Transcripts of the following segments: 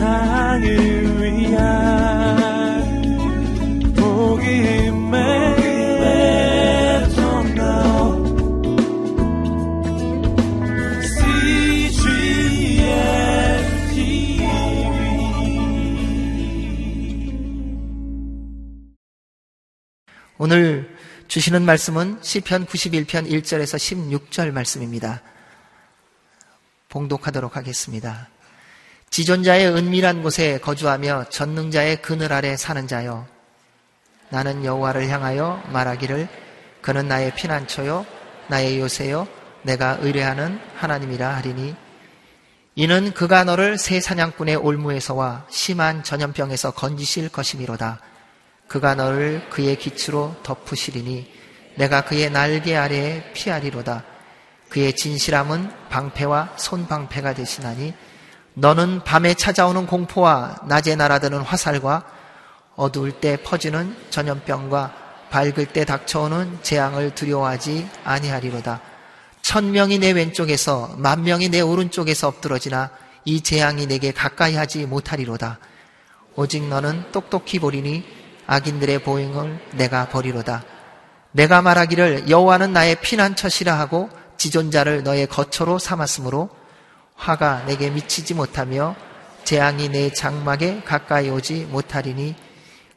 세상을 위한 복음의 통로 CGN TV. 오늘 주시는 말씀은 시편 91편 1절에서 16절 말씀입니다. 봉독하도록 하겠습니다. 지존자의 은밀한 곳에 거주하며 전능자의 그늘 아래 사는 자여, 나는 여호와를 향하여 말하기를 그는 나의 피난처요 나의 요새요 내가 의뢰하는 하나님이라 하리니, 이는 그가 너를 새 사냥꾼의 올무에서와 심한 전염병에서 건지실 것이미로다. 그가 너를 그의 기치로 덮으시리니 내가 그의 날개 아래에 피하리로다. 그의 진실함은 방패와 손방패가 되시나니 너는 밤에 찾아오는 공포와 낮에 날아드는 화살과 어두울 때 퍼지는 전염병과 밝을 때 닥쳐오는 재앙을 두려워하지 아니하리로다. 1000명이 내 왼쪽에서 10,000명이 내 오른쪽에서 엎드러지나 이 재앙이 내게 가까이 하지 못하리로다. 오직 너는 똑똑히 보리니 악인들의 보행을 내가 버리로다. 내가 말하기를 여호와는 나의 피난처시라 하고 지존자를 너의 거처로 삼았으므로 화가 내게 미치지 못하며 재앙이 내 장막에 가까이 오지 못하리니,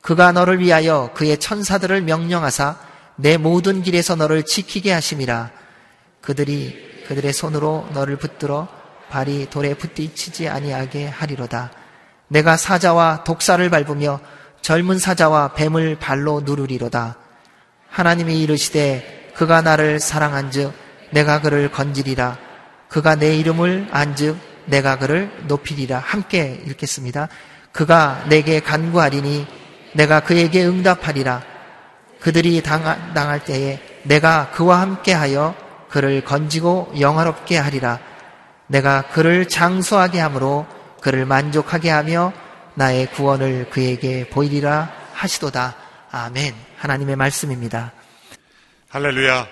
그가 너를 위하여 그의 천사들을 명령하사 내 모든 길에서 너를 지키게 하심이라. 그들이 그들의 손으로 너를 붙들어 발이 돌에 부딪히지 아니하게 하리로다. 내가 사자와 독사를 밟으며 젊은 사자와 뱀을 발로 누르리로다. 하나님이 이르시되 그가 나를 사랑한즉 내가 그를 건지리라. 그가 내 이름을 안즉 내가 그를 높이리라. 함께 읽겠습니다. 그가 내게 간구하리니 내가 그에게 응답하리라. 그들이 당할 때에 내가 그와 함께하여 그를 건지고 영화롭게 하리라. 내가 그를 장수하게 함으로 그를 만족하게 하며 나의 구원을 그에게 보이리라 하시도다. 아멘. 하나님의 말씀입니다. 할렐루야.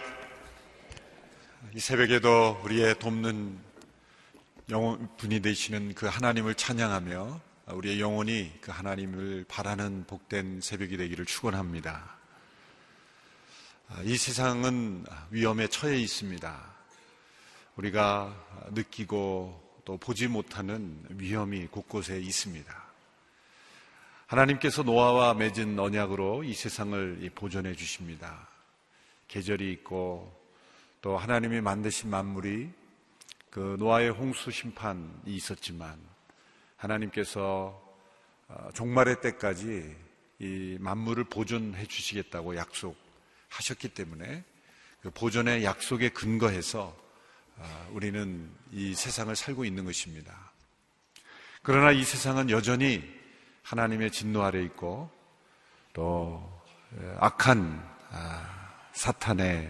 이 새벽에도 우리의 돕는 영혼분이 되시는 그 하나님을 찬양하며 우리의 영혼이 그 하나님을 바라는 복된 새벽이 되기를 축원합니다. 이 세상은 위험에 처해 있습니다. 우리가 느끼고 또 보지 못하는 위험이 곳곳에 있습니다. 하나님께서 노아와 맺은 언약으로 이 세상을 보존해 주십니다. 계절이 있고 또 하나님이 만드신 만물이 그 노아의 홍수 심판이 있었지만 하나님께서 종말의 때까지 이 만물을 보존해 주시겠다고 약속하셨기 때문에 그 보존의 약속에 근거해서 우리는 이 세상을 살고 있는 것입니다. 그러나 이 세상은 여전히 하나님의 진노 아래 있고 또 악한 사탄의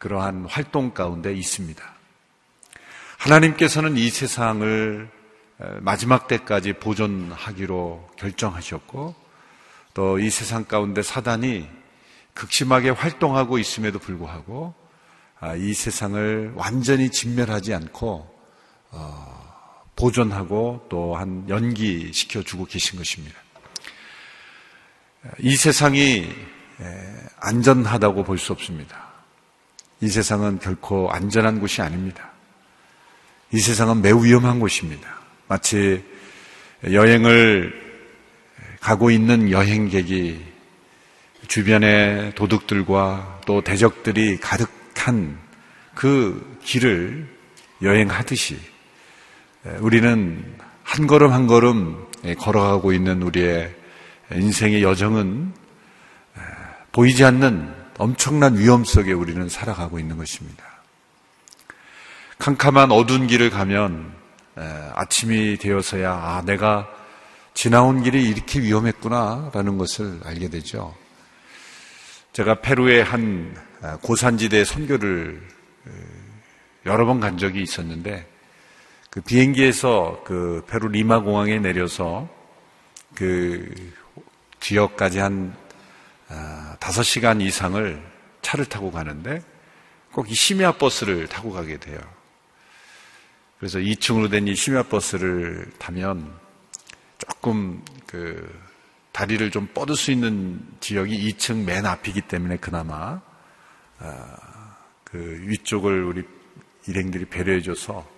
그러한 활동 가운데 있습니다. 하나님께서는 이 세상을 마지막 때까지 보존하기로 결정하셨고 또 이 세상 가운데 사단이 극심하게 활동하고 있음에도 불구하고 이 세상을 완전히 진멸하지 않고 보존하고 또한 연기시켜주고 계신 것입니다. 이 세상이 안전하다고 볼 수 없습니다. 이 세상은 결코 안전한 곳이 아닙니다. 이 세상은 매우 위험한 곳입니다. 마치 여행을 가고 있는 여행객이 주변의 도둑들과 또 대적들이 가득한 그 길을 여행하듯이 우리는 한 걸음 한 걸음 걸어가고 있는 우리의 인생의 여정은 보이지 않는 엄청난 위험 속에 우리는 살아가고 있는 것입니다. 캄캄한 어두운 길을 가면 아침이 되어서야 내가 지나온 길이 이렇게 위험했구나라는 것을 알게 되죠. 제가 페루의 한 고산지대에 선교를 여러 번 간 적이 있었는데 그 비행기에서 그 페루 리마 공항에 내려서 그 지역까지 한 5시간 이상을 차를 타고 가는데 꼭 이 심야 버스를 타고 가게 돼요. 그래서 2층으로 된 이 심야 버스를 타면 조금 다리를 좀 뻗을 수 있는 지역이 2층 맨 앞이기 때문에 그나마 위쪽을 우리 일행들이 배려해줘서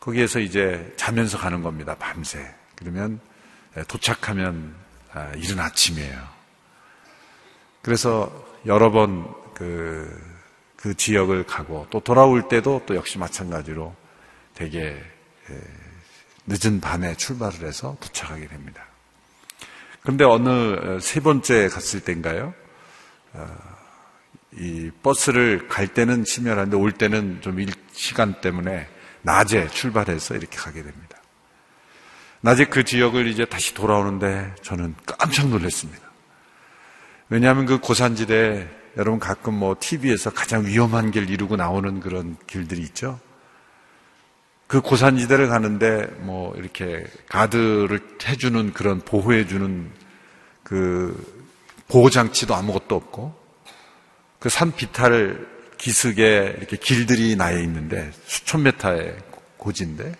거기에서 이제 자면서 가는 겁니다. 밤새. 그러면 도착하면 이른 아침이에요. 그래서 여러 번 그 지역을 가고 또 돌아올 때도 또 역시 마찬가지로 되게 늦은 밤에 출발을 해서 도착하게 됩니다. 그런데 어느 세 번째 갔을 때인가요? 이 버스를 갈 때는 심혈한데 올 때는 좀 시간 때문에 낮에 출발해서 이렇게 가게 됩니다. 낮에 그 지역을 이제 다시 돌아오는데 저는 깜짝 놀랐습니다. 왜냐하면 그 고산지대에 여러분 가끔 뭐 TV에서 가장 위험한 길 이루고 나오는 그런 길들이 있죠. 그 고산지대를 가는데 뭐 이렇게 가드를 해주는 그런 보호해주는 그 보호장치도 아무것도 없고 그 산 비탈 기슭에 이렇게 길들이 나에 있는데 수천 메타의 고지인데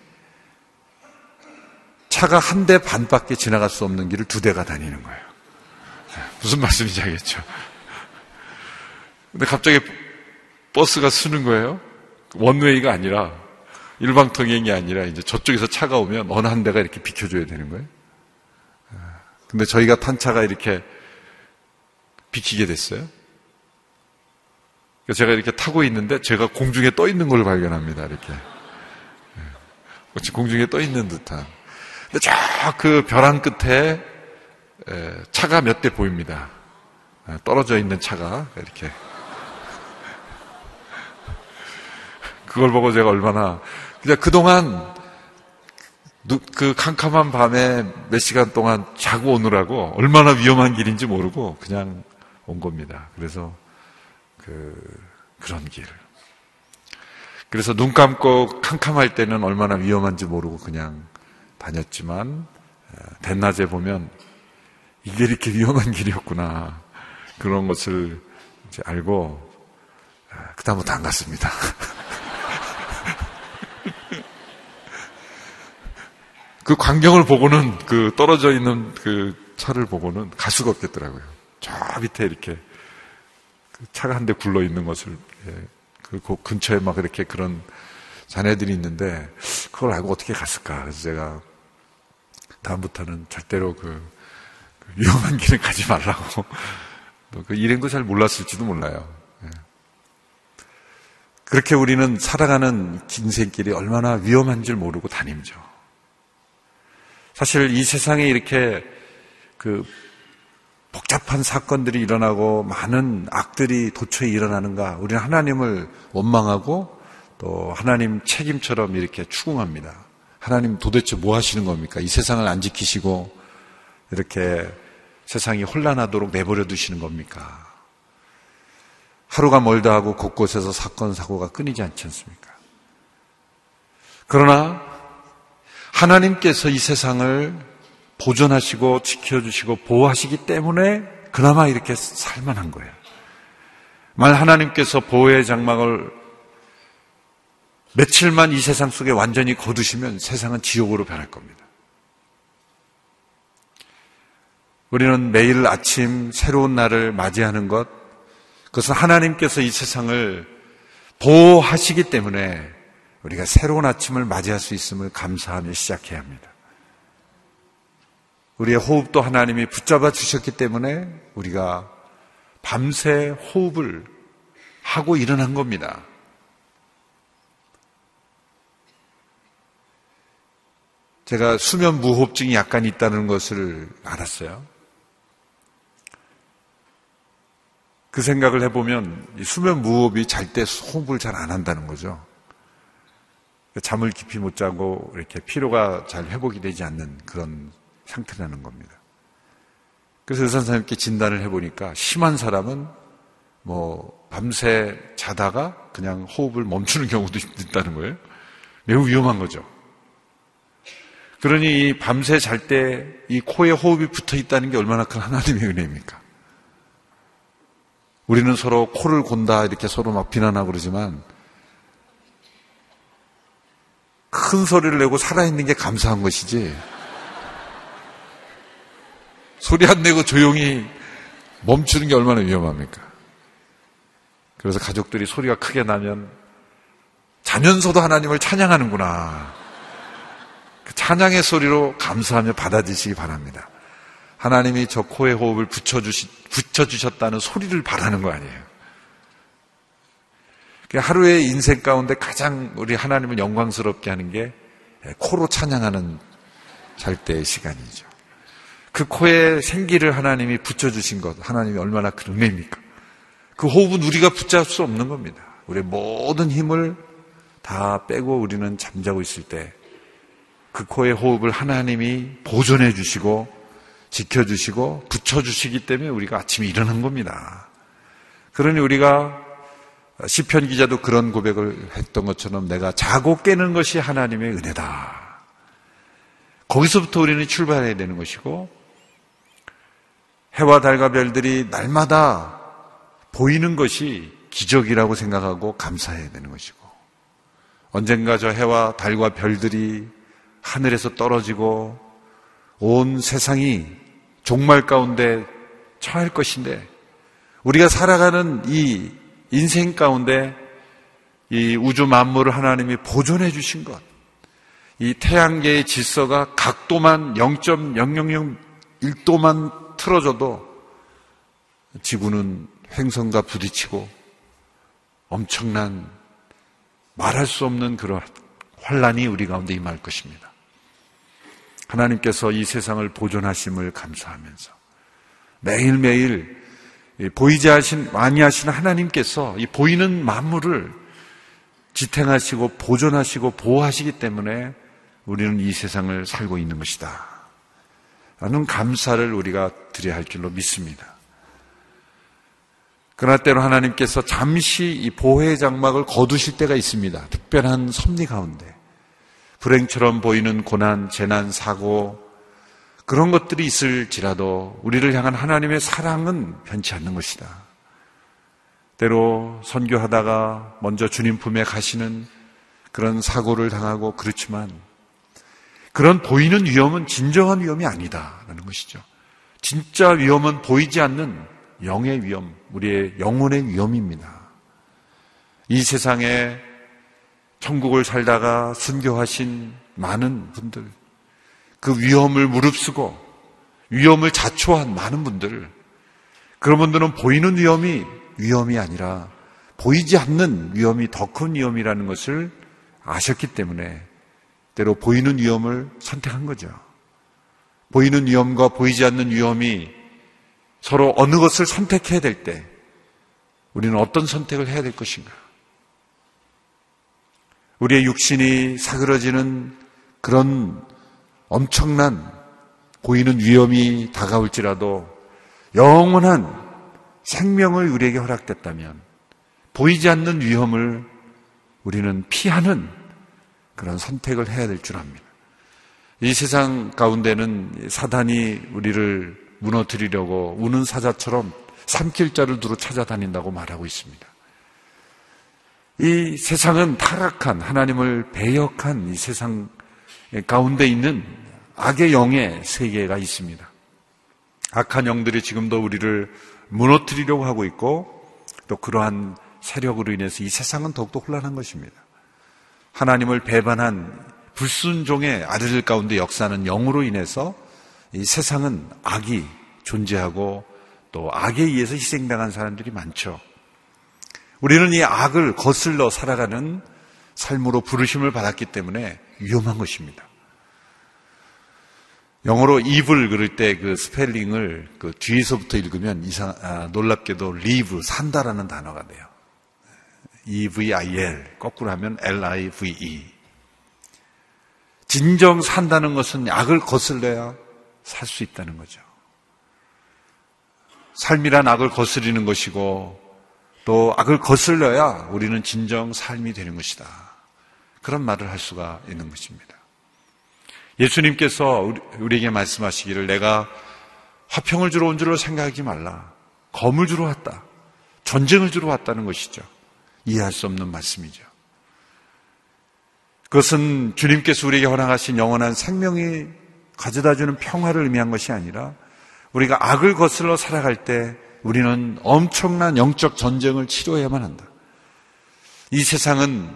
차가 한 대 반밖에 지나갈 수 없는 길을 두 대가 다니는 거예요. 무슨 말씀인지 알겠죠? 근데 갑자기 버스가 쓰는 거예요. 원웨이가 아니라 일방통행이 아니라 이제 저쪽에서 차가 오면 어느 한 대가 이렇게 비켜줘야 되는 거예요. 근데 저희가 탄 차가 이렇게 비키게 됐어요. 제가 이렇게 타고 있는데 제가 공중에 떠 있는 걸 발견합니다. 이렇게 공중에 떠 있는 듯한. 근데 쫙 그 벼랑 끝에 차가 몇 대 보입니다. 떨어져 있는 차가 이렇게. 그걸 보고 제가 얼마나 그냥 그동안 그 캄캄한 밤에 몇 시간 동안 자고 오느라고 얼마나 위험한 길인지 모르고 그냥 온 겁니다. 그래서 그런 길. 그래서 눈 감고 캄캄할 때는 얼마나 위험한지 모르고 그냥 다녔지만 대낮에 보면 이게 이렇게 위험한 길이었구나 그런 것을 이제 알고 그다음부터 안 갔습니다. 그 광경을 보고는 그 떨어져 있는 그 차를 보고는 갈 수가 없겠더라고요. 저 밑에 이렇게 차가 한 대 굴러 있는 것을 그 근처에 막 이렇게 그런 자네들이 있는데 그걸 알고 어떻게 갔을까. 그래서 제가 다음부터는 절대로 그 위험한 길을 가지 말라고 그 일행도 잘 몰랐을지도 몰라요. 그렇게 우리는 살아가는 인생길이 얼마나 위험한 줄 모르고 다니죠. 사실 이 세상에 이렇게 복잡한 사건들이 일어나고 많은 악들이 도처에 일어나는가 우리는 하나님을 원망하고 또 하나님 책임처럼 이렇게 추궁합니다. 하나님 도대체 뭐 하시는 겁니까? 이 세상을 안 지키시고 이렇게 세상이 혼란하도록 내버려 두시는 겁니까? 하루가 멀다 하고 곳곳에서 사건 사고가 끊이지 않지 않습니까? 그러나 하나님께서 이 세상을 보존하시고 지켜주시고 보호하시기 때문에 그나마 이렇게 살만한 거예요. 만일 하나님께서 보호의 장막을 며칠만 이 세상 속에 완전히 거두시면 세상은 지옥으로 변할 겁니다. 우리는 매일 아침 새로운 날을 맞이하는 것, 그것은 하나님께서 이 세상을 보호하시기 때문에 우리가 새로운 아침을 맞이할 수 있음을 감사하며 시작해야 합니다. 우리의 호흡도 하나님이 붙잡아 주셨기 때문에 우리가 밤새 호흡을 하고 일어난 겁니다. 제가 수면 무호흡증이 약간 있다는 것을 알았어요. 그 생각을 해보면 이 수면 무호흡이 잘 때 호흡을 잘 안 한다는 거죠. 잠을 깊이 못 자고 이렇게 피로가 잘 회복이 되지 않는 그런 상태라는 겁니다. 그래서 의사 선생님께 진단을 해보니까 심한 사람은 뭐 밤새 자다가 그냥 호흡을 멈추는 경우도 있다는 거예요. 매우 위험한 거죠. 그러니 밤새 잘 때 이 코에 호흡이 붙어 있다는 게 얼마나 큰 하나님의 은혜입니까? 우리는 서로 코를 곤다 이렇게 서로 막 비난하고 그러지만 큰 소리를 내고 살아있는 게 감사한 것이지 소리 안 내고 조용히 멈추는 게 얼마나 위험합니까? 그래서 가족들이 소리가 크게 나면 자면서도 하나님을 찬양하는구나. 그 찬양의 소리로 감사하며 받아들이시기 바랍니다. 하나님이 저 코에 호흡을 붙여주셨다는 소리를 바라는 거 아니에요. 하루의 인생 가운데 가장 우리 하나님을 영광스럽게 하는 게 코로 찬양하는 잘 때의 시간이죠. 그 코에 생기를 하나님이 붙여주신 것, 하나님이 얼마나 큰 은혜입니까? 그 호흡은 우리가 붙잡을 수 없는 겁니다. 우리의 모든 힘을 다 빼고 우리는 잠자고 있을 때 그 코의 호흡을 하나님이 보존해 주시고 지켜주시고 붙여주시기 때문에 우리가 아침에 일어난 겁니다. 그러니 우리가 시편 기자도 그런 고백을 했던 것처럼 내가 자고 깨는 것이 하나님의 은혜다. 거기서부터 우리는 출발해야 되는 것이고, 해와 달과 별들이 날마다 보이는 것이 기적이라고 생각하고 감사해야 되는 것이고, 언젠가 저 해와 달과 별들이 하늘에서 떨어지고 온 세상이 종말 가운데 처할 것인데, 우리가 살아가는 이 인생 가운데 이 우주 만물을 하나님이 보존해 주신 것, 이 태양계의 질서가 각도만 0.0001도만 틀어져도 지구는 행성과 부딪히고 엄청난 말할 수 없는 그런 환란이 우리 가운데 임할 것입니다. 하나님께서 이 세상을 보존하심을 감사하면서 매일매일 보이지 아니 하신 하나님께서 이 보이는 만물을 지탱하시고 보존하시고 보호하시기 때문에 우리는 이 세상을 살고 있는 것이다 라는 감사를 우리가 드려야 할 줄로 믿습니다. 그러나 때로 하나님께서 잠시 이 보호의 장막을 거두실 때가 있습니다. 특별한 섭리 가운데 불행처럼 보이는 고난, 재난, 사고 그런 것들이 있을지라도 우리를 향한 하나님의 사랑은 변치 않는 것이다. 때로 선교하다가 먼저 주님 품에 가시는 그런 사고를 당하고 그렇지만 그런 보이는 위험은 진정한 위험이 아니다라는 것이죠. 진짜 위험은 보이지 않는 영의 위험, 우리의 영혼의 위험입니다. 이 세상에 천국을 살다가 순교하신 많은 분들, 그 위험을 무릅쓰고 위험을 자초한 많은 분들, 그런 분들은 보이는 위험이 아니라 보이지 않는 위험이 더 큰 위험이라는 것을 아셨기 때문에 때로 보이는 위험을 선택한 거죠. 보이는 위험과 보이지 않는 위험이 서로 어느 것을 선택해야 될 때 우리는 어떤 선택을 해야 될 것인가? 우리의 육신이 사그러지는 그런 엄청난 보이는 위험이 다가올지라도 영원한 생명을 우리에게 허락됐다면 보이지 않는 위험을 우리는 피하는 그런 선택을 해야 될 줄 압니다. 이 세상 가운데는 사단이 우리를 무너뜨리려고 우는 사자처럼 삼킬 자를 두루 찾아다닌다고 말하고 있습니다. 이 세상은 타락한, 하나님을 배역한 이 세상 가운데 있는 악의 영의 세계가 있습니다. 악한 영들이 지금도 우리를 무너뜨리려고 하고 있고, 또 그러한 세력으로 인해서 이 세상은 더욱더 혼란한 것입니다. 하나님을 배반한 불순종의 아들 가운데 역사하는 영으로 인해서 이 세상은 악이 존재하고 또 악에 의해서 희생당한 사람들이 많죠. 우리는 이 악을 거슬러 살아가는 삶으로 부르심을 받았기 때문에 위험한 것입니다. 영어로 evil 그럴 때 그 스펠링을 그 뒤에서부터 읽으면 놀랍게도 live, 산다라는 단어가 돼요. evil, 거꾸로 하면 live. 진정 산다는 것은 악을 거슬러야 살 수 있다는 거죠. 삶이란 악을 거스리는 것이고 또 악을 거슬러야 우리는 진정 삶이 되는 것이다. 그런 말을 할 수가 있는 것입니다. 예수님께서 우리에게 말씀하시기를 내가 화평을 주러 온 줄로 생각하지 말라. 검을 주러 왔다. 전쟁을 주러 왔다는 것이죠. 이해할 수 없는 말씀이죠. 그것은 주님께서 우리에게 허락하신 영원한 생명이 가져다주는 평화를 의미한 것이 아니라 우리가 악을 거슬러 살아갈 때 우리는 엄청난 영적 전쟁을 치러야만 한다. 이 세상은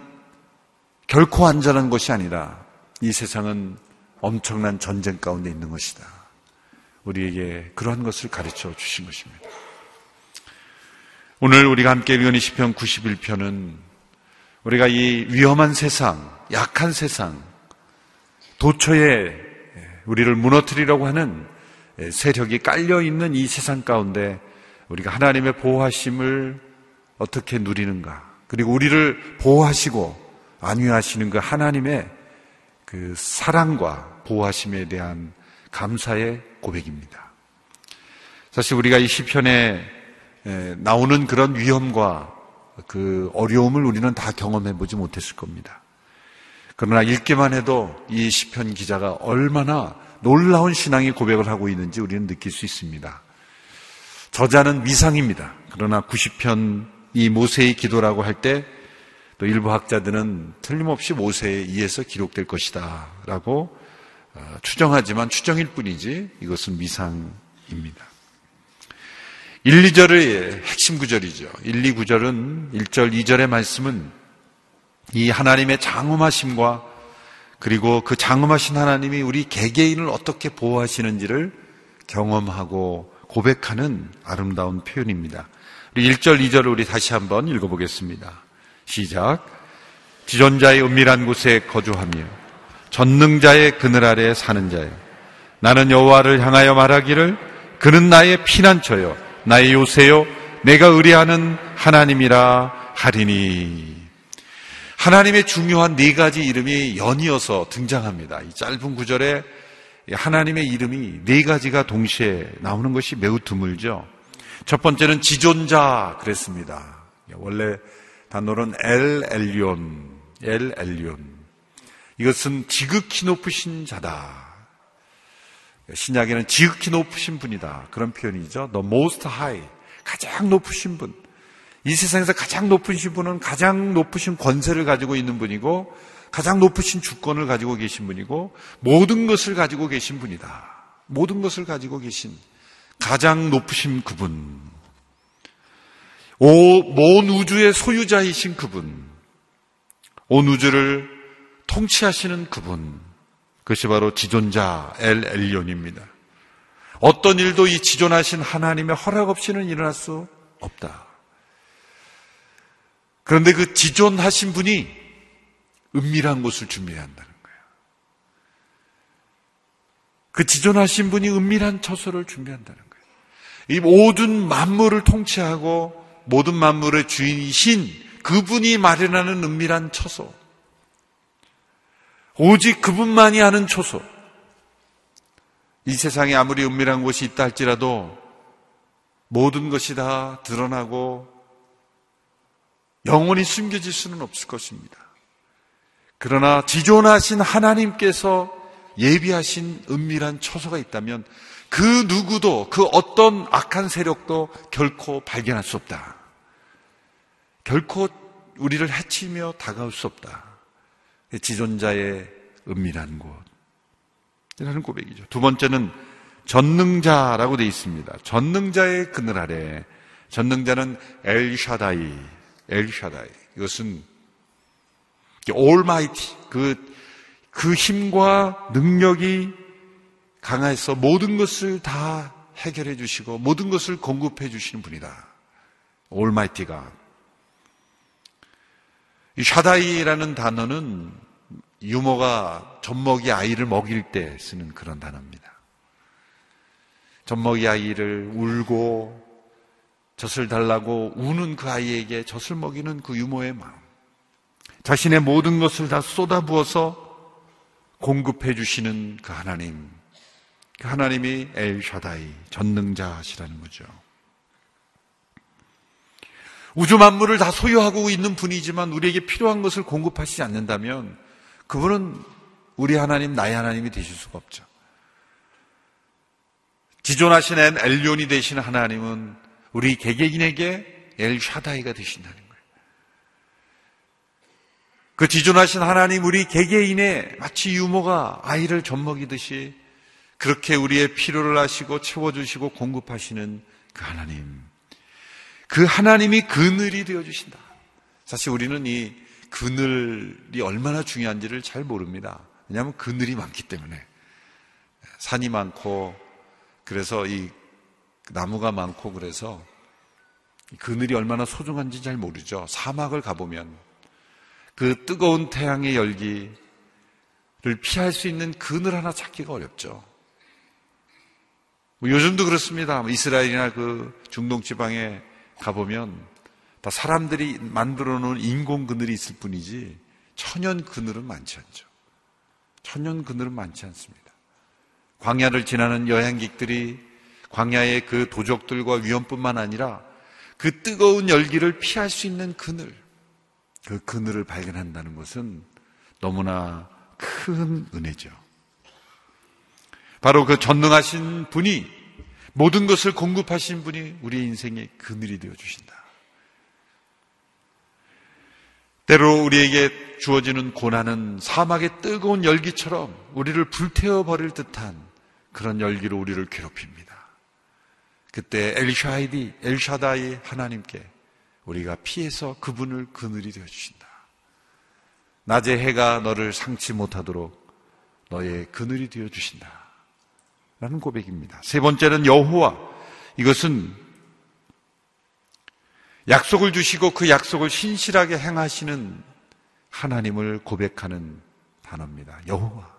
결코 안전한 것이 아니라 이 세상은 엄청난 전쟁 가운데 있는 것이다. 우리에게 그러한 것을 가르쳐 주신 것입니다. 오늘 우리가 함께 읽은 시편 91편은 우리가 이 위험한 세상, 약한 세상, 도처에 우리를 무너뜨리려고 하는 세력이 깔려있는 이 세상 가운데 우리가 하나님의 보호하심을 어떻게 누리는가, 그리고 우리를 보호하시고 안위하시는 그 하나님의 그 사랑과 보호하심에 대한 감사의 고백입니다. 사실 우리가 이 시편에 나오는 그런 위험과 그 어려움을 우리는 다 경험해보지 못했을 겁니다. 그러나 읽기만 해도 이 시편 기자가 얼마나 놀라운 신앙의 고백을 하고 있는지 우리는 느낄 수 있습니다. 저자는 위상입니다. 그러나 90편 이 모세의 기도라고 할 때 또 일부 학자들은 틀림없이 모세에 의해서 기록될 것이다 라고 추정하지만 추정일 뿐이지 이것은 위상입니다. 1, 2절의 핵심 구절이죠. 1, 2구절은 1절, 2절의 말씀은 이 하나님의 장엄하심과 그리고 그 장엄하신 하나님이 우리 개개인을 어떻게 보호하시는지를 경험하고 고백하는 아름다운 표현입니다. 우리 1절, 2절을 우리 다시 한번 읽어보겠습니다. 시작. 지존자의 은밀한 곳에 거주하며 전능자의 그늘 아래 사는 자여, 나는 여호와를 향하여 말하기를 그는 나의 피난처여 나의 요새요 내가 의뢰하는 하나님이라 하리니. 하나님의 중요한 네 가지 이름이 연이어서 등장합니다. 이 짧은 구절에 하나님의 이름이 네 가지가 동시에 나오는 것이 매우 드물죠. 첫 번째는 지존자 그랬습니다. 원래 단어는 엘 엘리온. 이것은 지극히 높으신 자다. 신약에는 지극히 높으신 분이다 그런 표현이죠. The Most High, 가장 높으신 분. 이 세상에서 가장 높으신 분은 가장 높으신 권세를 가지고 있는 분이고 가장 높으신 주권을 가지고 계신 분이고 모든 것을 가지고 계신 분이다. 모든 것을 가지고 계신 가장 높으신 그분, 온 우주의 소유자이신 그분, 온 우주를 통치하시는 그분, 그것이 바로 지존자 엘 엘리온입니다. 어떤 일도 이 지존하신 하나님의 허락 없이는 일어날 수 없다. 그런데 그 지존하신 분이 은밀한 곳을 준비해야 한다는 거예요. 그 지존하신 분이 은밀한 처소를 준비한다는 거예요. 이 모든 만물을 통치하고 모든 만물의 주인이신 그분이 마련하는 은밀한 처소, 오직 그분만이 아는 처소. 이 세상에 아무리 은밀한 곳이 있다 할지라도 모든 것이 다 드러나고 영원히 숨겨질 수는 없을 것입니다. 그러나 지존하신 하나님께서 예비하신 은밀한 처소가 있다면 그 누구도 그 어떤 악한 세력도 결코 발견할 수 없다. 결코 우리를 해치며 다가올 수 없다. 지존자의 은밀한 곳이라는 고백이죠. 두 번째는 전능자라고 되어 있습니다. 전능자의 그늘 아래. 전능자는 엘샤다이. 이것은 올마이티, 그 힘과 능력이 강해서 모든 것을 다 해결해 주시고 모든 것을 공급해 주시는 분이다. 올마이티가. 이 샤다이라는 단어는 유모가 젖먹이 아이를 먹일 때 쓰는 그런 단어입니다. 젖먹이 아이를 울고 젖을 달라고 우는 그 아이에게 젖을 먹이는 그 유모의 마음, 자신의 모든 것을 다 쏟아부어서 공급해 주시는 그 하나님, 그 하나님이 엘샤다이, 전능자시라는 거죠. 우주 만물을 다 소유하고 있는 분이지만 우리에게 필요한 것을 공급하시지 않는다면 그분은 우리 하나님, 나의 하나님이 되실 수가 없죠. 지존하신 엘리온이 되시는 하나님은 우리 개개인에게 엘샤다이가 되신다는 거예요. 그 지존하신 하나님, 우리 개개인의 마치 유모가 아이를 젖먹이듯이 그렇게 우리의 필요를 아시고 채워주시고 공급하시는 그 하나님, 그 하나님이 그늘이 되어주신다. 사실 우리는 이 그늘이 얼마나 중요한지를 잘 모릅니다. 왜냐하면 그늘이 많기 때문에. 산이 많고 그래서 이 나무가 많고 그래서 그늘이 얼마나 소중한지 잘 모르죠. 사막을 가보면 그 뜨거운 태양의 열기를 피할 수 있는 그늘 하나 찾기가 어렵죠. 요즘도 그렇습니다. 이스라엘이나 그 중동 지방에 가보면 다 사람들이 만들어 놓은 인공 그늘이 있을 뿐이지 천연 그늘은 많지 않죠. 천연 그늘은 많지 않습니다. 광야를 지나는 여행객들이 광야의 그 도적들과 위험뿐만 아니라 그 뜨거운 열기를 피할 수 있는 그늘, 그 그늘을 발견한다는 것은 너무나 큰 은혜죠. 바로 그 전능하신 분이, 모든 것을 공급하신 분이 우리의 인생의 그늘이 되어주신다. 때로 우리에게 주어지는 고난은 사막의 뜨거운 열기처럼 우리를 불태워버릴 듯한 그런 열기로 우리를 괴롭힙니다. 그때 엘샤다이 하나님께 우리가 피해서 그분을 그늘이 되어주신다. 낮에 해가 너를 상치 못하도록 너의 그늘이 되어주신다 라는 고백입니다. 세 번째는 여호와. 이것은 약속을 주시고 그 약속을 신실하게 행하시는 하나님을 고백하는 단어입니다. 여호와.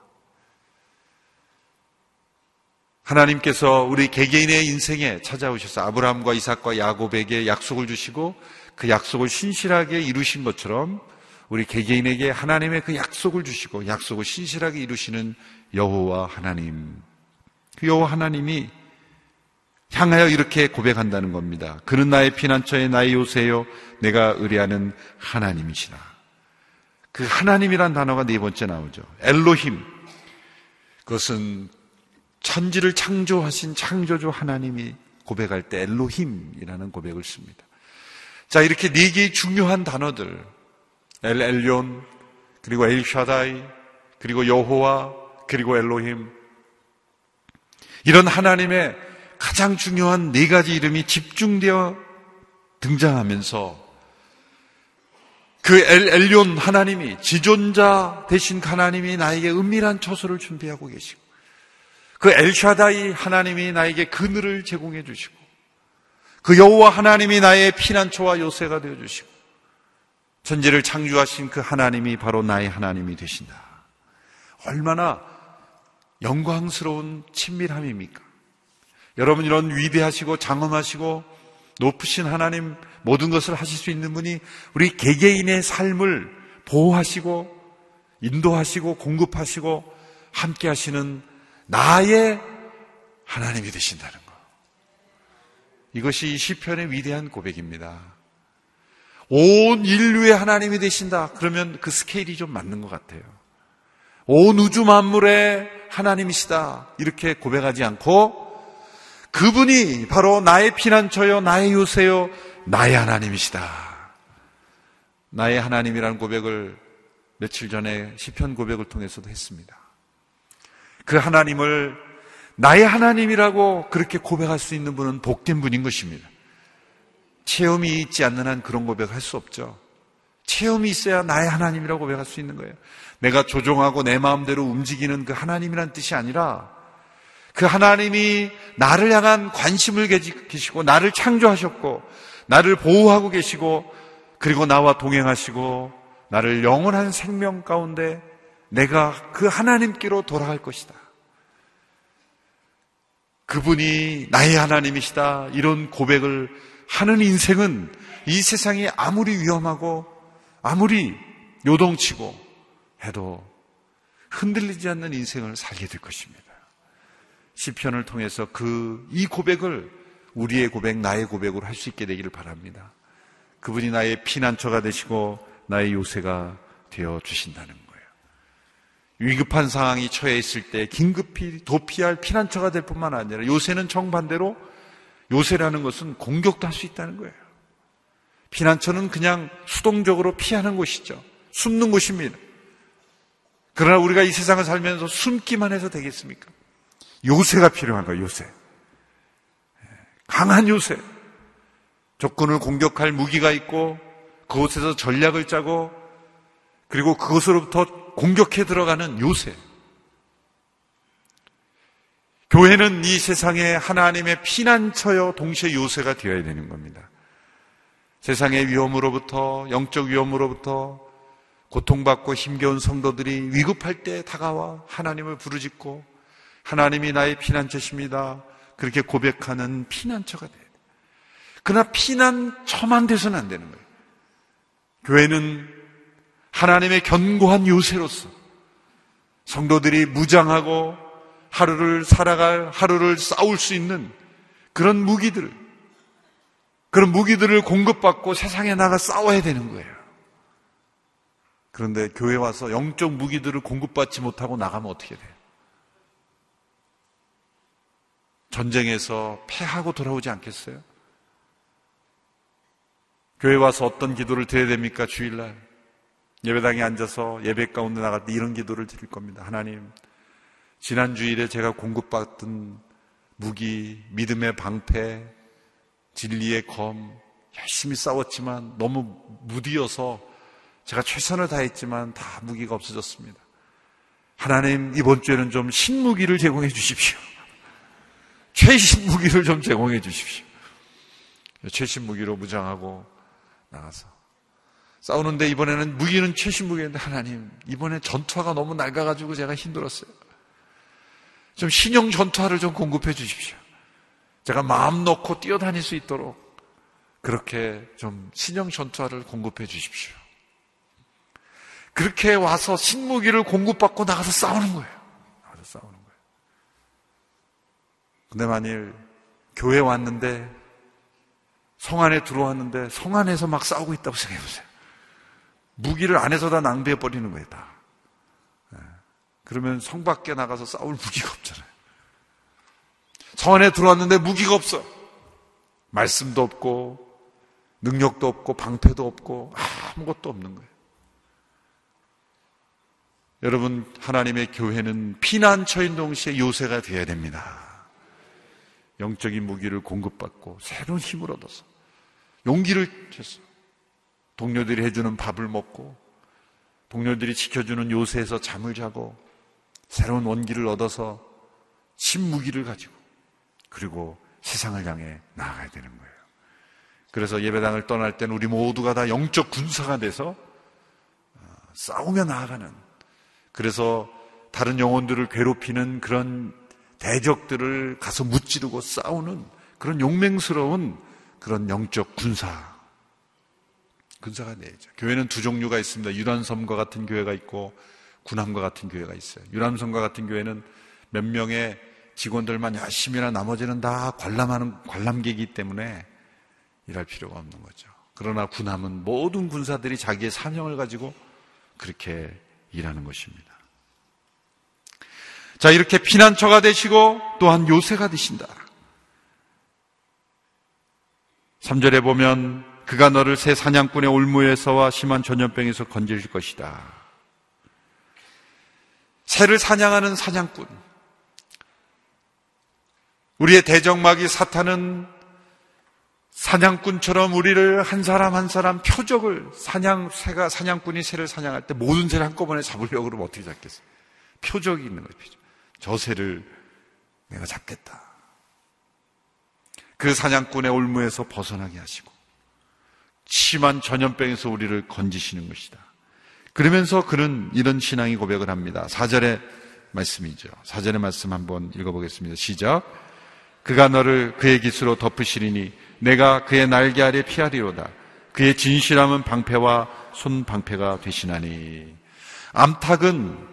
하나님께서 우리 개개인의 인생에 찾아오셔서 아브라함과 이삭과 야곱에게 약속을 주시고 그 약속을 신실하게 이루신 것처럼 우리 개개인에게 하나님의 그 약속을 주시고 약속을 신실하게 이루시는 여호와 하나님. 그 여호와 하나님이 향하여 이렇게 고백한다는 겁니다. 그는 나의 피난처에 나의 요새여 내가 의뢰하는 하나님이시라. 그 하나님이란 단어가 네 번째 나오죠. 엘로힘. 그것은 천지를 창조하신 창조주 하나님이 고백할 때 엘로힘이라는 고백을 씁니다. 자, 이렇게 네 개의 중요한 단어들, 엘엘론, 그리고 엘샤다이, 그리고 여호와, 그리고 엘로힘, 이런 하나님의 가장 중요한 네 가지 이름이 집중되어 등장하면서 그 엘론 하나님이, 지존자 되신 하나님이 나에게 은밀한 처소를 준비하고 계시고, 그 엘샤다이 하나님이 나에게 그늘을 제공해 주시고, 그 여호와 하나님이 나의 피난처와 요새가 되어 주시고, 천지를 창조하신 그 하나님이 바로 나의 하나님이 되신다. 얼마나 영광스러운 친밀함입니까? 여러분, 이런 위대하시고 장엄하시고 높으신 하나님, 모든 것을 하실 수 있는 분이 우리 개개인의 삶을 보호하시고 인도하시고 공급하시고 함께 하시는 나의 하나님이 되신다는 것, 이것이 이 시편의 위대한 고백입니다. 온 인류의 하나님이 되신다. 그러면 그 스케일이 좀 맞는 것 같아요. 온 우주 만물의 하나님이시다 이렇게 고백하지 않고, 그분이 바로 나의 피난처요 나의 요새요 나의 하나님이시다, 나의 하나님이라는 고백을 며칠 전에 시편 고백을 통해서도 했습니다. 그 하나님을 나의 하나님이라고 그렇게 고백할 수 있는 분은 복된 분인 것입니다. 체험이 있지 않는 한 그런 고백을 할 수 없죠. 체험이 있어야 나의 하나님이라고 고백할 수 있는 거예요. 내가 조종하고 내 마음대로 움직이는 그 하나님이란 뜻이 아니라, 그 하나님이 나를 향한 관심을 계시고 나를 창조하셨고 나를 보호하고 계시고 그리고 나와 동행하시고 나를 영원한 생명 가운데 내가 그 하나님께로 돌아갈 것이다, 그분이 나의 하나님이시다, 이런 고백을 하는 인생은 이 세상이 아무리 위험하고 아무리 요동치고 해도 흔들리지 않는 인생을 살게 될 것입니다. 시편을 통해서 이 고백을 우리의 고백, 나의 고백으로 할 수 있게 되기를 바랍니다. 그분이 나의 피난처가 되시고 나의 요새가 되어주신다는 거예요. 위급한 상황이 처해 있을 때 긴급히 도피할 피난처가 될 뿐만 아니라, 요새는 정반대로 요새라는 것은 공격도 할 수 있다는 거예요. 피난처는 그냥 수동적으로 피하는 곳이죠. 숨는 곳입니다. 그러나 우리가 이 세상을 살면서 숨기만 해서 되겠습니까? 요새가 필요한 거예요. 요새, 강한 요새. 적군을 공격할 무기가 있고 그곳에서 전략을 짜고 그리고 그것으로부터 공격해 들어가는 요새. 교회는 이 세상에 하나님의 피난처여 동시에 요새가 되어야 되는 겁니다. 세상의 위험으로부터, 영적 위험으로부터 고통받고 힘겨운 성도들이 위급할 때 다가와 하나님을 부르짖고 하나님이 나의 피난처십니다, 그렇게 고백하는 피난처가 돼요. 그러나 피난처만 돼서는 안 되는 거예요. 교회는 하나님의 견고한 요새로서 성도들이 무장하고 하루를 싸울 수 있는 그런 무기들을 공급받고 세상에 나가 싸워야 되는 거예요. 그런데 교회 와서 영적 무기들을 공급받지 못하고 나가면 어떻게 돼요? 전쟁에서 패하고 돌아오지 않겠어요? 교회 와서 어떤 기도를 드려야 됩니까? 주일날 예배당에 앉아서 예배 가운데 나갈 때 이런 기도를 드릴 겁니다. 하나님, 지난 주일에 제가 공급받던 무기, 믿음의 방패, 진리의 검, 열심히 싸웠지만 너무 무디어서 제가 최선을 다했지만 다 무기가 없어졌습니다. 하나님, 이번 주에는 좀 신무기를 제공해 주십시오. 최신 무기를 좀 제공해 주십시오. 최신 무기로 무장하고 나가서 싸우는데, 이번에는 무기는 최신 무기인데, 하나님, 이번에 전투화가 너무 낡아가지고 제가 힘들었어요. 좀 신형 전투화를 좀 공급해 주십시오. 제가 마음 놓고 뛰어다닐 수 있도록 그렇게 좀 신형 전투화를 공급해 주십시오. 그렇게 와서 신무기를 공급받고 나가서 싸우는 거예요. 나가서 싸우는 거예요. 근데 만일 교회 왔는데, 성 안에 들어왔는데 성 안에서 막 싸우고 있다고 생각해 보세요. 무기를 안에서 다 낭비해 버리는 거예요, 다. 그러면 성 밖에 나가서 싸울 무기가 없잖아요. 성 안에 들어왔는데 무기가 없어. 말씀도 없고 능력도 없고 방패도 없고 아무것도 없는 거예요. 여러분, 하나님의 교회는 피난처인 동시에 요새가 되어야 됩니다. 영적인 무기를 공급받고 새로운 힘을 얻어서 용기를 냈어. 동료들이 해주는 밥을 먹고, 동료들이 지켜주는 요새에서 잠을 자고, 새로운 원기를 얻어서 신무기를 가지고 그리고 세상을 향해 나아가야 되는 거예요. 그래서 예배당을 떠날 때는 우리 모두가 다 영적 군사가 돼서 싸우며 나아가는, 그래서 다른 영혼들을 괴롭히는 그런 대적들을 가서 무찌르고 싸우는 그런 용맹스러운 그런 영적 군사가 되죠. 교회는 두 종류가 있습니다. 유람섬과 같은 교회가 있고 군함과 같은 교회가 있어요. 유람섬과 같은 교회는 몇 명의 직원들만 열심히 일하나 나머지는 다 관람객이기 때문에 일할 필요가 없는 거죠. 그러나 군함은 모든 군사들이 자기의 사명을 가지고 그렇게 일하는 것입니다. 자, 이렇게 피난처가 되시고 또한 요새가 되신다. 3절에 보면 그가 너를 새 사냥꾼의 올무에서와 심한 전염병에서 건지실 것이다. 새를 사냥하는 사냥꾼. 우리의 대적마귀 사탄은 사냥꾼처럼 우리를 한 사람 한 사람 표적을, 사냥꾼이 새를 사냥할 때 모든 새를 한꺼번에 잡으려고 그러면 어떻게 잡겠어요? 표적이 있는 거죠. 표적. 저 새를 내가 잡겠다. 그 사냥꾼의 올무에서 벗어나게 하시고 심한 전염병에서 우리를 건지시는 것이다. 그러면서 그는 이런 신앙의 고백을 합니다. 4절의 말씀이죠. 4절의 말씀 한번 읽어보겠습니다. 시작. 그가 너를 그의 깃으로 덮으시리니 내가 그의 날개 아래 피하리로다. 그의 진실함은 방패와 손방패가 되시나니. 암탉은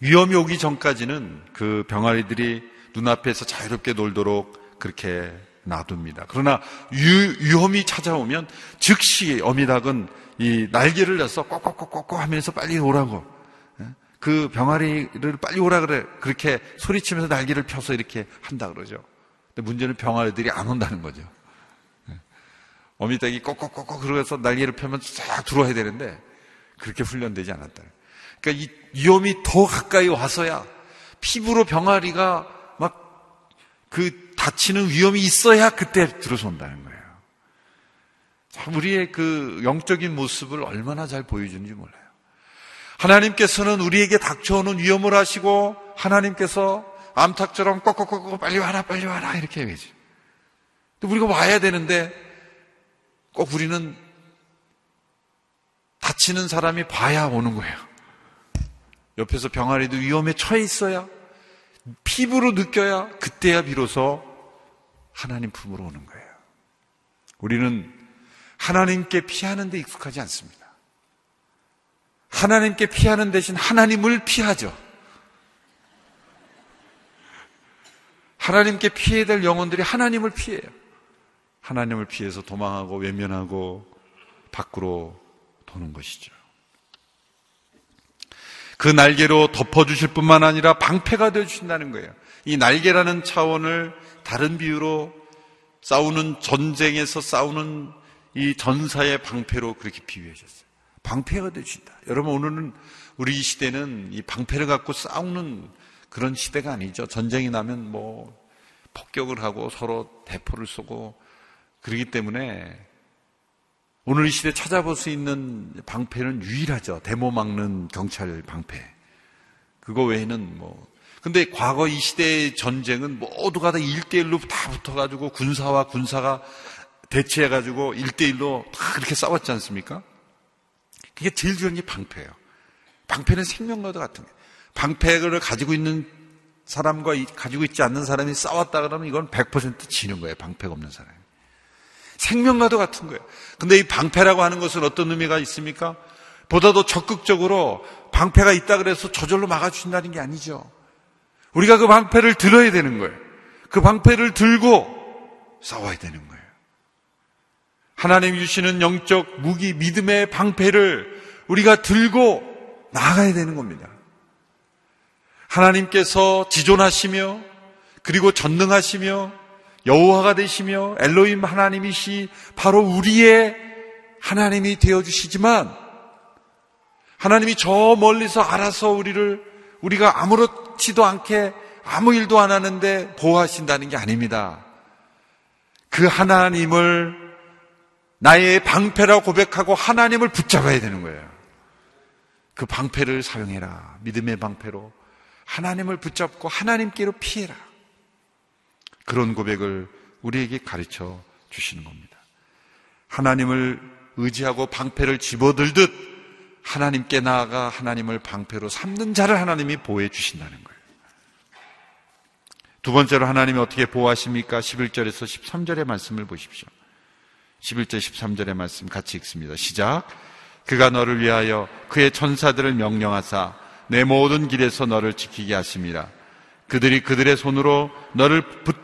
위험이 오기 전까지는 그 병아리들이 눈앞에서 자유롭게 놀도록 그렇게 놔둡니다. 그러나 위험이 찾아오면 즉시 어미닭은 이 날개를 내서 꽉꽉꽉꽉 하면서 빨리 오라고, 그 병아리를 빨리 오라 그래, 그렇게 소리치면서 날개를 펴서 이렇게 한다 그러죠. 근데 문제는 병아리들이 안 온다는 거죠. 어미닭이 꽉꽉꽉꽉 그러면서 날개를 펴면 쫙 들어와야 되는데 그렇게 훈련되지 않았다. 그러니까 이 위험이 더 가까이 와서야 피부로 병아리가 그 다치는 위험이 있어야 그때 들어선다는 거예요. 참 우리의 그 영적인 모습을 얼마나 잘 보여주는지 몰라요. 하나님께서는 우리에게 닥쳐오는 위험을 아시고, 하나님께서 암탉처럼 꺽꺽꺽 빨리 와라 빨리 와라 이렇게 해야지. 우리가 와야 되는데 꼭 우리는 다치는 사람이 봐야 오는 거예요. 옆에서 병아리도 위험에 처해 있어야, 피부로 느껴야, 그때야 비로소 하나님 품으로 오는 거예요. 우리는 하나님께 피하는 데 익숙하지 않습니다. 하나님께 피하는 대신 하나님을 피하죠. 하나님께 피해야 될 영혼들이 하나님을 피해요. 하나님을 피해서 도망하고 외면하고 밖으로 도는 것이죠. 그 날개로 덮어주실 뿐만 아니라 방패가 되어주신다는 거예요. 이 날개라는 차원을 다른 비유로 싸우는 전쟁에서 싸우는 이 전사의 방패로 그렇게 비유하셨어요. 방패가 되어주신다. 여러분, 오늘은 우리 이 시대는 이 방패를 갖고 싸우는 그런 시대가 아니죠. 전쟁이 나면 뭐 폭격을 하고 서로 대포를 쏘고 그러기 때문에 오늘 이 시대에 찾아볼 수 있는 방패는 유일하죠. 데모 막는 경찰 방패. 그거 외에는 뭐. 근데 과거 이 시대의 전쟁은 모두가 다 1대1로 다 붙어가지고 군사와 군사가 대치해가지고 1대1로 다 그렇게 싸웠지 않습니까? 그게 제일 중요한 게 방패예요. 방패는 생명과도 같은 거예요. 방패를 가지고 있는 사람과 가지고 있지 않는 사람이 싸웠다 그러면 이건 100% 지는 거예요. 방패가 없는 사람이. 생명과도 같은 거예요. 근데 이 방패라고 하는 것은 어떤 의미가 있습니까? 보다 더 적극적으로 방패가 있다 그래서 저절로 막아주신다는 게 아니죠. 우리가 그 방패를 들어야 되는 거예요. 그 방패를 들고 싸워야 되는 거예요. 하나님이 주시는 영적 무기, 믿음의 방패를 우리가 들고 나아가야 되는 겁니다. 하나님께서 지존하시며, 그리고 전능하시며, 여호와가 되시며 엘로힘 하나님이시 바로 우리의 하나님이 되어주시지만, 하나님이 저 멀리서 알아서 우리가 아무렇지도 않게 아무 일도 안 하는데 보호하신다는 게 아닙니다. 그 하나님을 나의 방패라고 고백하고 하나님을 붙잡아야 되는 거예요. 그 방패를 사용해라. 믿음의 방패로 하나님을 붙잡고 하나님께로 피해라. 그런 고백을 우리에게 가르쳐 주시는 겁니다. 하나님을 의지하고 방패를 집어들듯 하나님께 나아가 하나님을 방패로 삼는 자를 하나님이 보호해 주신다는 거예요. 두 번째로 하나님이 어떻게 보호하십니까? 11절에서 13절의 말씀을 보십시오. 11절 13절의 말씀 같이 읽습니다. 시작. 그가 너를 위하여 그의 천사들을 명령하사 내 모든 길에서 너를 지키게 하십니다. 그들이 그들의 손으로 너를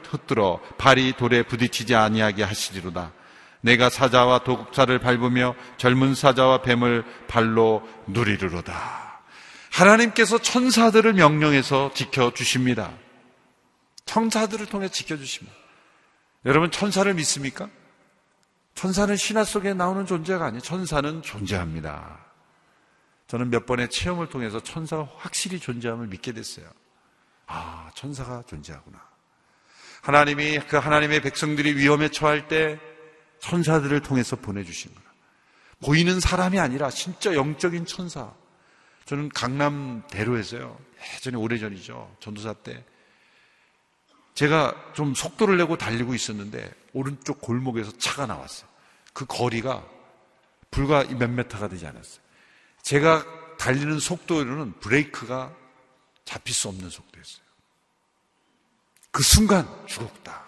흩들어 발이 돌에 부딪히지 아니하게 하시리로다. 내가 사자와 도곡사를 밟으며 젊은 사자와 뱀을 발로 누리르로다. 하나님께서 천사들을 명령해서 지켜주십니다. 천사들을 통해 지켜주십니다. 여러분, 천사를 믿습니까? 천사는 신화 속에 나오는 존재가 아니에요. 천사는 존재합니다. 저는 몇 번의 체험을 통해서 천사가 확실히 존재함을 믿게 됐어요. 아, 천사가 존재하구나. 하나님이 그 하나님의 백성들이 위험에 처할 때 천사들을 통해서 보내주신 거라. 보이는 사람이 아니라 진짜 영적인 천사. 저는 강남대로에서요, 예전에 오래전이죠, 전도사 때 제가 좀 속도를 내고 달리고 있었는데 오른쪽 골목에서 차가 나왔어요. 그 거리가 불과 몇 메타가 되지 않았어요. 제가 달리는 속도로는 브레이크가 잡힐 수 없는 속도였어요. 그 순간 죽었다.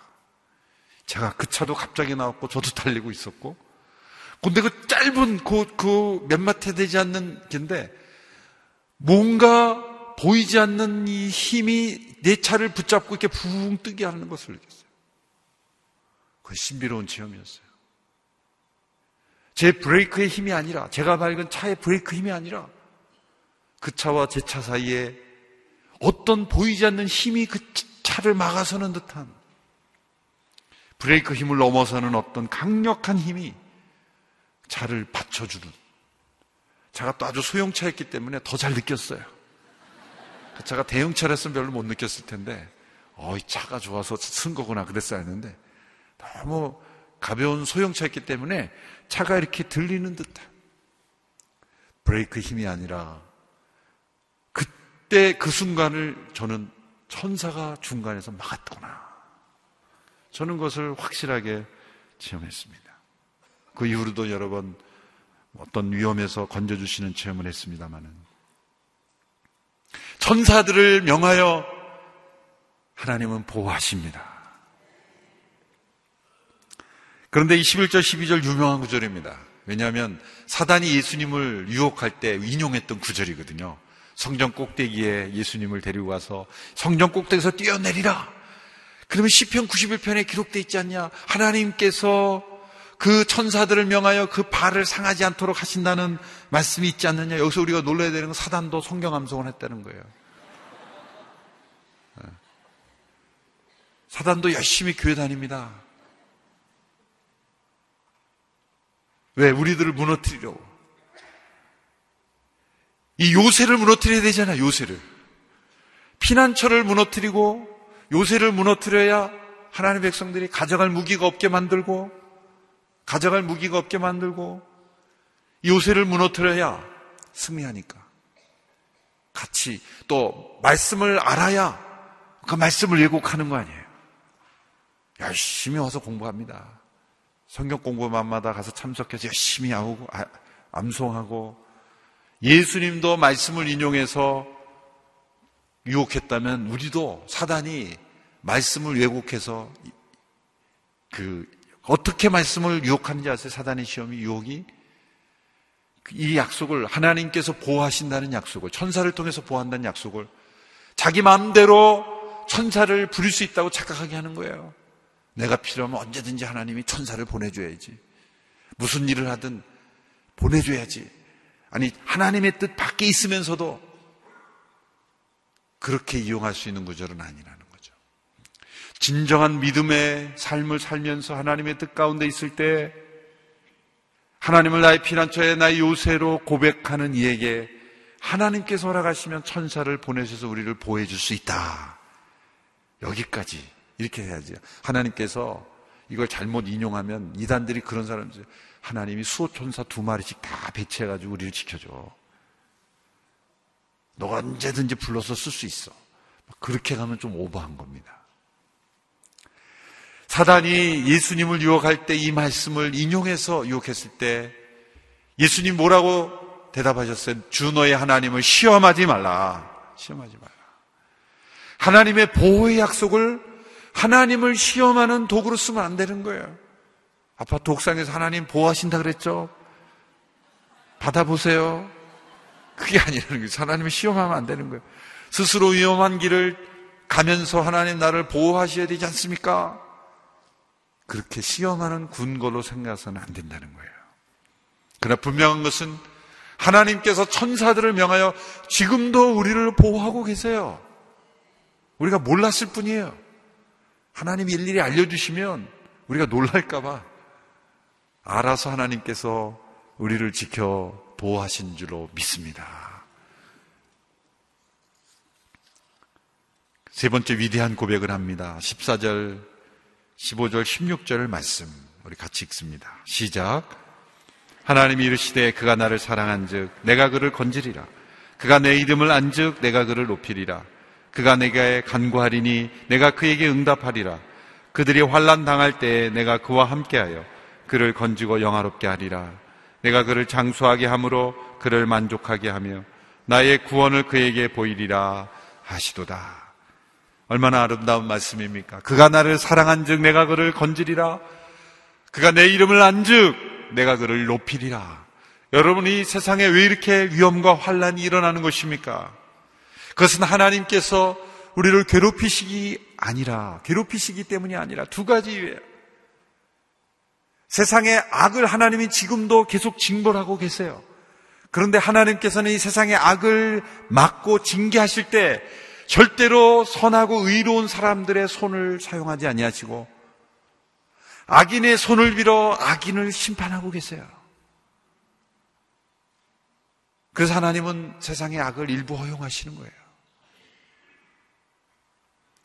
제가 그 차도 갑자기 나왔고 저도 달리고 있었고, 근데 그 짧은 그 몇 마트 되지 않는 긴데 뭔가 보이지 않는 이 힘이 내 차를 붙잡고 이렇게 붕 뜨게 하는 것을 느꼈어요. 그 신비로운 체험이었어요. 제 브레이크의 힘이 아니라, 제가 밟은 차의 브레이크 힘이 아니라 그 차와 제 차 사이에 어떤 보이지 않는 힘이 그 차를 막아서는 듯한, 브레이크 힘을 넘어서는 어떤 강력한 힘이 차를 받쳐주는, 차가 또 아주 소형차였기 때문에 더 잘 느꼈어요. 그 차가 대형차였으면 별로 못 느꼈을 텐데 이 차가 좋아서 쓴 거구나 그랬어야 했는데 너무 가벼운 소형차였기 때문에 차가 이렇게 들리는 듯한 브레이크 힘이 아니라 그때 그 순간을 저는 천사가 중간에서 막았구나 저는 그것을 확실하게 체험했습니다. 그 이후로도 여러 번 어떤 위험에서 건져주시는 체험을 했습니다마는 천사들을 명하여 하나님은 보호하십니다. 그런데 11절 12절 유명한 구절입니다. 왜냐하면 사단이 예수님을 유혹할 때 인용했던 구절이거든요. 성전 꼭대기에 예수님을 데리고 와서 성전 꼭대기에서 뛰어내리라. 그러면 시편 91편에 기록되어 있지 않냐? 하나님께서 그 천사들을 명하여 그 발을 상하지 않도록 하신다는 말씀이 있지 않느냐? 여기서 우리가 놀라야 되는 건 사단도 성경 암송을 했다는 거예요. 사단도 열심히 교회 다닙니다. 왜? 우리들을 무너뜨리려고. 이 요새를 무너뜨려야 되잖아, 요새를. 피난처를 무너뜨리고 요새를 무너뜨려야 하나님의 백성들이 가져갈 무기가 없게 만들고 요새를 무너뜨려야 승리하니까. 같이 또 말씀을 알아야 그 말씀을 왜곡하는 거 아니에요. 열심히 와서 공부합니다. 성경 공부 밤마다 가서 참석해서 열심히 암송하고 예수님도 말씀을 인용해서 유혹했다면 우리도 사단이 말씀을 왜곡해서 어떻게 말씀을 유혹하는지 아세요? 사단의 시험이 유혹이 이 약속을 하나님께서 보호하신다는 약속을 천사를 통해서 보호한다는 약속을 자기 마음대로 천사를 부릴 수 있다고 착각하게 하는 거예요. 내가 필요하면 언제든지 하나님이 천사를 보내줘야지. 무슨 일을 하든 보내줘야지. 아니 하나님의 뜻 밖에 있으면서도 그렇게 이용할 수 있는 구절은 아니라는 거죠. 진정한 믿음의 삶을 살면서 하나님의 뜻 가운데 있을 때 하나님을 나의 피난처에 나의 요새로 고백하는 이에게 하나님께서 허락하시면 천사를 보내셔서 우리를 보호해 줄 수 있다. 여기까지 이렇게 해야지. 하나님께서 이걸 잘못 인용하면 이단들이 그런 사람들 하나님이 수호천사 2마리씩 다 배치해가지고 우리를 지켜줘. 너가 언제든지 불러서 쓸 수 있어. 그렇게 가면 좀 오버한 겁니다. 사단이 예수님을 유혹할 때 이 말씀을 인용해서 유혹했을 때 예수님 뭐라고 대답하셨어요? 주 너의 하나님을 시험하지 말라. 시험하지 말라. 하나님의 보호의 약속을 하나님을 시험하는 도구로 쓰면 안 되는 거예요. 아파트 옥상에서 하나님 보호하신다 그랬죠? 받아보세요. 그게 아니라는 거예요. 하나님을 시험하면 안 되는 거예요. 스스로 위험한 길을 가면서 하나님 나를 보호하셔야 되지 않습니까? 그렇게 시험하는 군거로 생각해서는 안 된다는 거예요. 그러나 분명한 것은 하나님께서 천사들을 명하여 지금도 우리를 보호하고 계세요. 우리가 몰랐을 뿐이에요. 하나님이 일일이 알려주시면 우리가 놀랄까봐 알아서 하나님께서 우리를 지켜 보호하신 줄로 믿습니다. 세 번째 위대한 고백을 합니다. 14절, 15절, 16절 말씀 우리 같이 읽습니다. 시작. 하나님이 이르시되 그가 나를 사랑한 즉 내가 그를 건지리라. 그가 내 이름을 안 즉 내가 그를 높이리라. 그가 내게 간구하리니 내가 그에게 응답하리라. 그들이 환난 당할 때에 내가 그와 함께하여 그를 건지고 영화롭게 하리라. 내가 그를 장수하게 함으로 그를 만족하게 하며 나의 구원을 그에게 보이리라 하시도다. 얼마나 아름다운 말씀입니까? 그가 나를 사랑한 즉 내가 그를 건지리라. 그가 내 이름을 안 즉 내가 그를 높이리라. 여러분, 이 세상에 왜 이렇게 위험과 환난이 일어나는 것입니까? 그것은 하나님께서 우리를 괴롭히시기 때문이 아니라 두 가지 이유예요. 세상의 악을 하나님이 지금도 계속 징벌하고 계세요. 그런데 하나님께서는 이 세상의 악을 막고 징계하실 때 절대로 선하고 의로운 사람들의 손을 사용하지 아니하시고 악인의 손을 빌어 악인을 심판하고 계세요. 그래서 하나님은 세상의 악을 일부 허용하시는 거예요.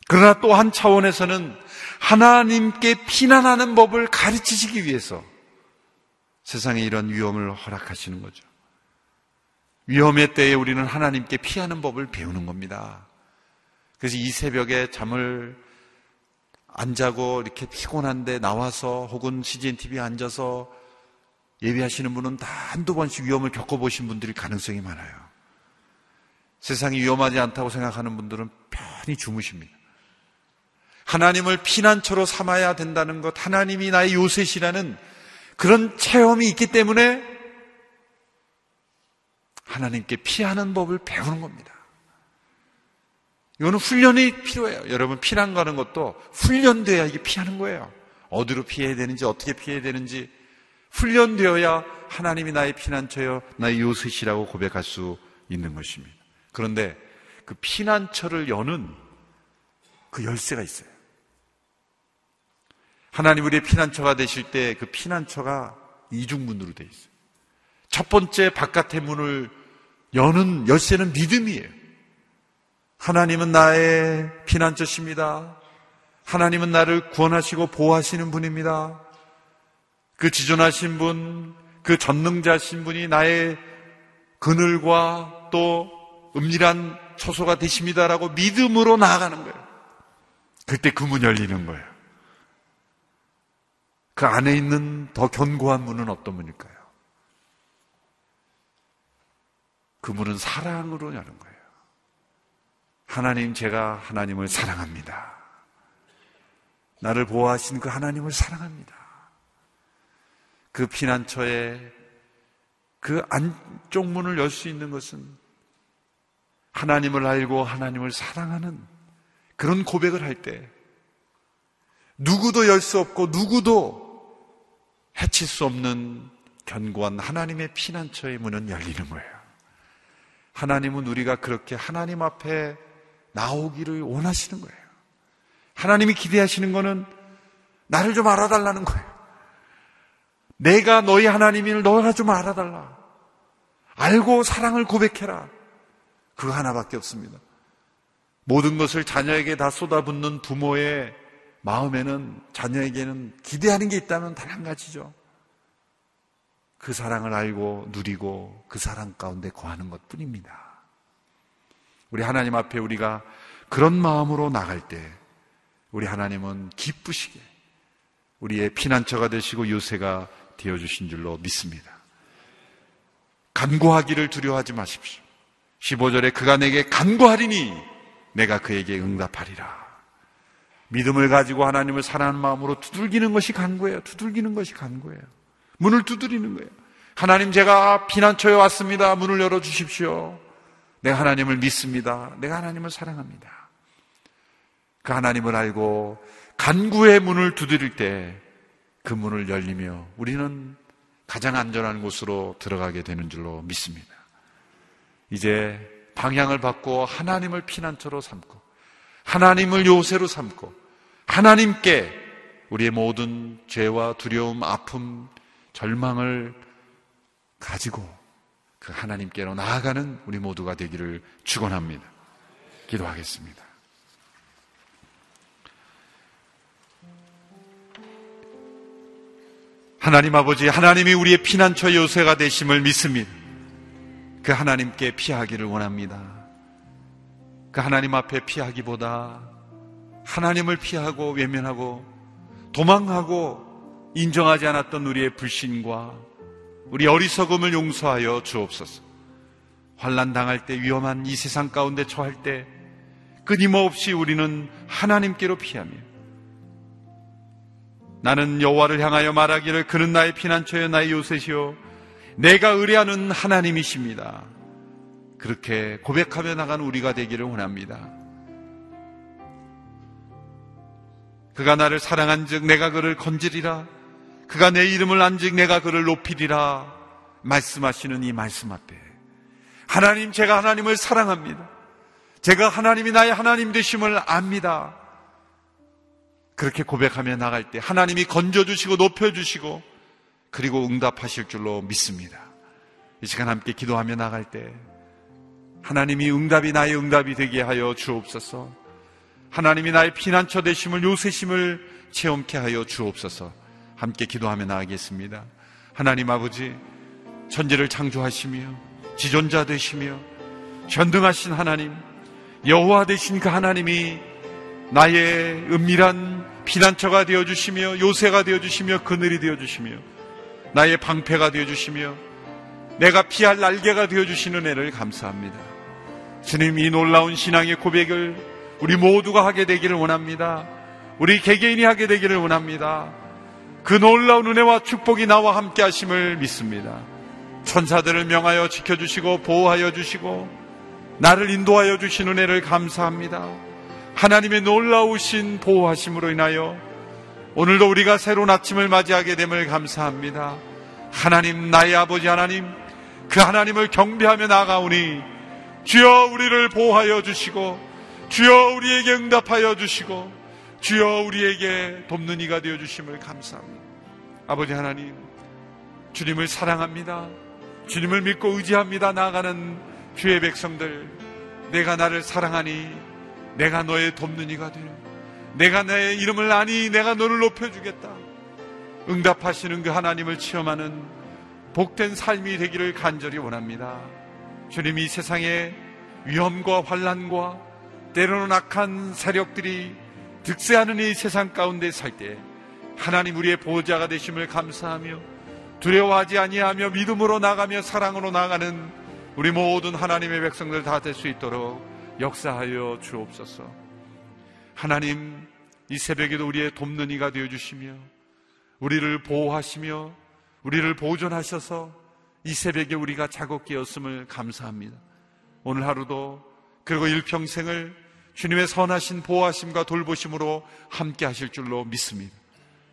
그러나 또 한 차원에서는 하나님께 피난하는 법을 가르치시기 위해서 세상에 이런 위험을 허락하시는 거죠. 위험의 때에 우리는 하나님께 피하는 법을 배우는 겁니다. 그래서 이 새벽에 잠을 안 자고 이렇게 피곤한데 나와서 혹은 CGN TV에 앉아서 예배하시는 분은 다 한두 번씩 위험을 겪어보신 분들이 가능성이 많아요. 세상이 위험하지 않다고 생각하는 분들은 편히 주무십니다. 하나님을 피난처로 삼아야 된다는 것, 하나님이 나의 요셉이라는 그런 체험이 있기 때문에 하나님께 피하는 법을 배우는 겁니다. 이거는 훈련이 필요해요. 여러분, 피난 가는 것도 훈련되어야 이게 피하는 거예요. 어디로 피해야 되는지, 어떻게 피해야 되는지 훈련되어야 하나님이 나의 피난처여 나의 요셉이라고 고백할 수 있는 것입니다. 그런데 그 피난처를 여는 그 열쇠가 있어요. 하나님 우리의 피난처가 되실 때 그 피난처가 이중문으로 되어 있어요. 첫 번째 바깥의 문을 여는 열쇠는 믿음이에요. 하나님은 나의 피난처십니다. 하나님은 나를 구원하시고 보호하시는 분입니다. 그 지존하신 분, 그 전능자신 분이 나의 그늘과 또 은밀한 처소가 되십니다라고 믿음으로 나아가는 거예요. 그때 그 문 열리는 거예요. 그 안에 있는 더 견고한 문은 어떤 문일까요? 그 문은 사랑으로 여는 거예요. 하나님, 제가 하나님을 사랑합니다. 나를 보호하신 그 하나님을 사랑합니다. 그 피난처의 그 안쪽 문을 열 수 있는 것은 하나님을 알고 하나님을 사랑하는 그런 고백을 할 때 누구도 열 수 없고 누구도 해칠 수 없는 견고한 하나님의 피난처의 문은 열리는 거예요. 하나님은 우리가 그렇게 하나님 앞에 나오기를 원하시는 거예요. 하나님이 기대하시는 거는 나를 좀 알아달라는 거예요. 내가 너희 하나님을 너가 좀 알아달라. 알고 사랑을 고백해라. 그거 하나밖에 없습니다. 모든 것을 자녀에게 다 쏟아붓는 부모의 마음에는, 자녀에게는 기대하는 게 있다면 단 한 가지죠. 그 사랑을 알고 누리고 그 사랑 가운데 거하는 것 뿐입니다. 우리 하나님 앞에 우리가 그런 마음으로 나갈 때 우리 하나님은 기쁘시게 우리의 피난처가 되시고 요새가 되어주신 줄로 믿습니다. 간구하기를 두려워하지 마십시오. 15절에 그가 내게 간구하리니 내가 그에게 응답하리라. 믿음을 가지고 하나님을 사랑하는 마음으로 두들기는 것이 간구예요. 두들기는 것이 간구예요. 문을 두드리는 거예요. 하나님, 제가 피난처에 왔습니다. 문을 열어주십시오. 내가 하나님을 믿습니다. 내가 하나님을 사랑합니다. 그 하나님을 알고 간구의 문을 두드릴 때 그 문을 열리며 우리는 가장 안전한 곳으로 들어가게 되는 줄로 믿습니다. 이제 방향을 바꾸어 하나님을 피난처로 삼고 하나님을 요새로 삼고 하나님께 우리의 모든 죄와 두려움, 아픔, 절망을 가지고 그 하나님께로 나아가는 우리 모두가 되기를 축원합니다. 기도하겠습니다. 하나님 아버지, 하나님이 우리의 피난처 요새가 되심을 믿습니다. 그 하나님께 피하기를 원합니다. 그 하나님 앞에 피하기보다 하나님을 피하고 외면하고 도망하고 인정하지 않았던 우리의 불신과 우리 어리석음을 용서하여 주옵소서. 환난 당할 때, 위험한 이 세상 가운데 처할 때 끊임없이 우리는 하나님께로 피하며, 나는 여호와를 향하여 말하기를 그는 나의 피난처여 나의 요셉이요 내가 의뢰하는 하나님이십니다. 그렇게 고백하며 나가는 우리가 되기를 원합니다. 그가 나를 사랑한즉 내가 그를 건지리라. 그가 내 이름을 안즉 내가 그를 높이리라. 말씀하시는 이 말씀 앞에 하나님, 제가 하나님을 사랑합니다. 제가 하나님이 나의 하나님 되심을 압니다. 그렇게 고백하며 나갈 때 하나님이 건져주시고 높여주시고 그리고 응답하실 줄로 믿습니다. 이 시간 함께 기도하며 나갈 때 하나님이 응답이 나의 응답이 되게 하여 주옵소서. 하나님이 나의 피난처 되심을, 요새심을 체험케 하여 주옵소서. 함께 기도하며 나아가겠습니다. 하나님 아버지, 천지를 창조하시며 지존자 되시며 전능하신 하나님, 여호와 되신 그 하나님이 나의 은밀한 피난처가 되어주시며 요새가 되어주시며 그늘이 되어주시며 나의 방패가 되어주시며 내가 피할 날개가 되어주시는 은혜를 감사합니다. 주님, 이 놀라운 신앙의 고백을 우리 모두가 하게 되기를 원합니다. 우리 개개인이 하게 되기를 원합니다. 그 놀라운 은혜와 축복이 나와 함께 하심을 믿습니다. 천사들을 명하여 지켜주시고 보호하여 주시고 나를 인도하여 주신 은혜를 감사합니다. 하나님의 놀라우신 보호하심으로 인하여 오늘도 우리가 새로운 아침을 맞이하게 됨을 감사합니다. 하나님, 나의 아버지 하나님, 그 하나님을 경배하며 나아가오니 주여 우리를 보호하여 주시고 주여 우리에게 응답하여 주시고 주여 우리에게 돕는 이가 되어주심을 감사합니다. 아버지 하나님, 주님을 사랑합니다. 주님을 믿고 의지합니다. 나아가는 주의 백성들, 내가 나를 사랑하니 내가 너의 돕는 이가 되어 내가 내 이름을 아니 내가 너를 높여주겠다. 응답하시는 그 하나님을 체험하는 복된 삶이 되기를 간절히 원합니다. 주님, 이 세상의 위험과 환란과 때로는 악한 세력들이 득세하는 이 세상 가운데 살 때 하나님 우리의 보호자가 되심을 감사하며 두려워하지 아니하며 믿음으로 나가며 사랑으로 나가는 우리 모든 하나님의 백성들 다 될 수 있도록 역사하여 주옵소서. 하나님, 이 새벽에도 우리의 돕는 이가 되어주시며 우리를 보호하시며 우리를 보존하셔서 이 새벽에 우리가 자고 깨었음을 감사합니다. 오늘 하루도 그리고 일평생을 주님의 선하신 보호하심과 돌보심으로 함께 하실 줄로 믿습니다.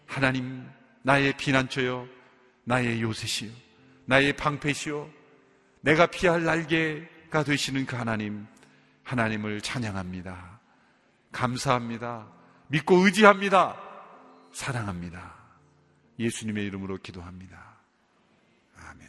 하나님, 나의 피난처여, 나의 요새시여, 나의 방패시여, 내가 피할 날개가 되시는 그 하나님, 하나님을 찬양합니다. 감사합니다. 믿고 의지합니다. 사랑합니다. 예수님의 이름으로 기도합니다. 아멘.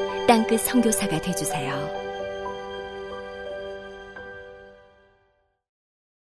땅끝 선교사가 되어주세요.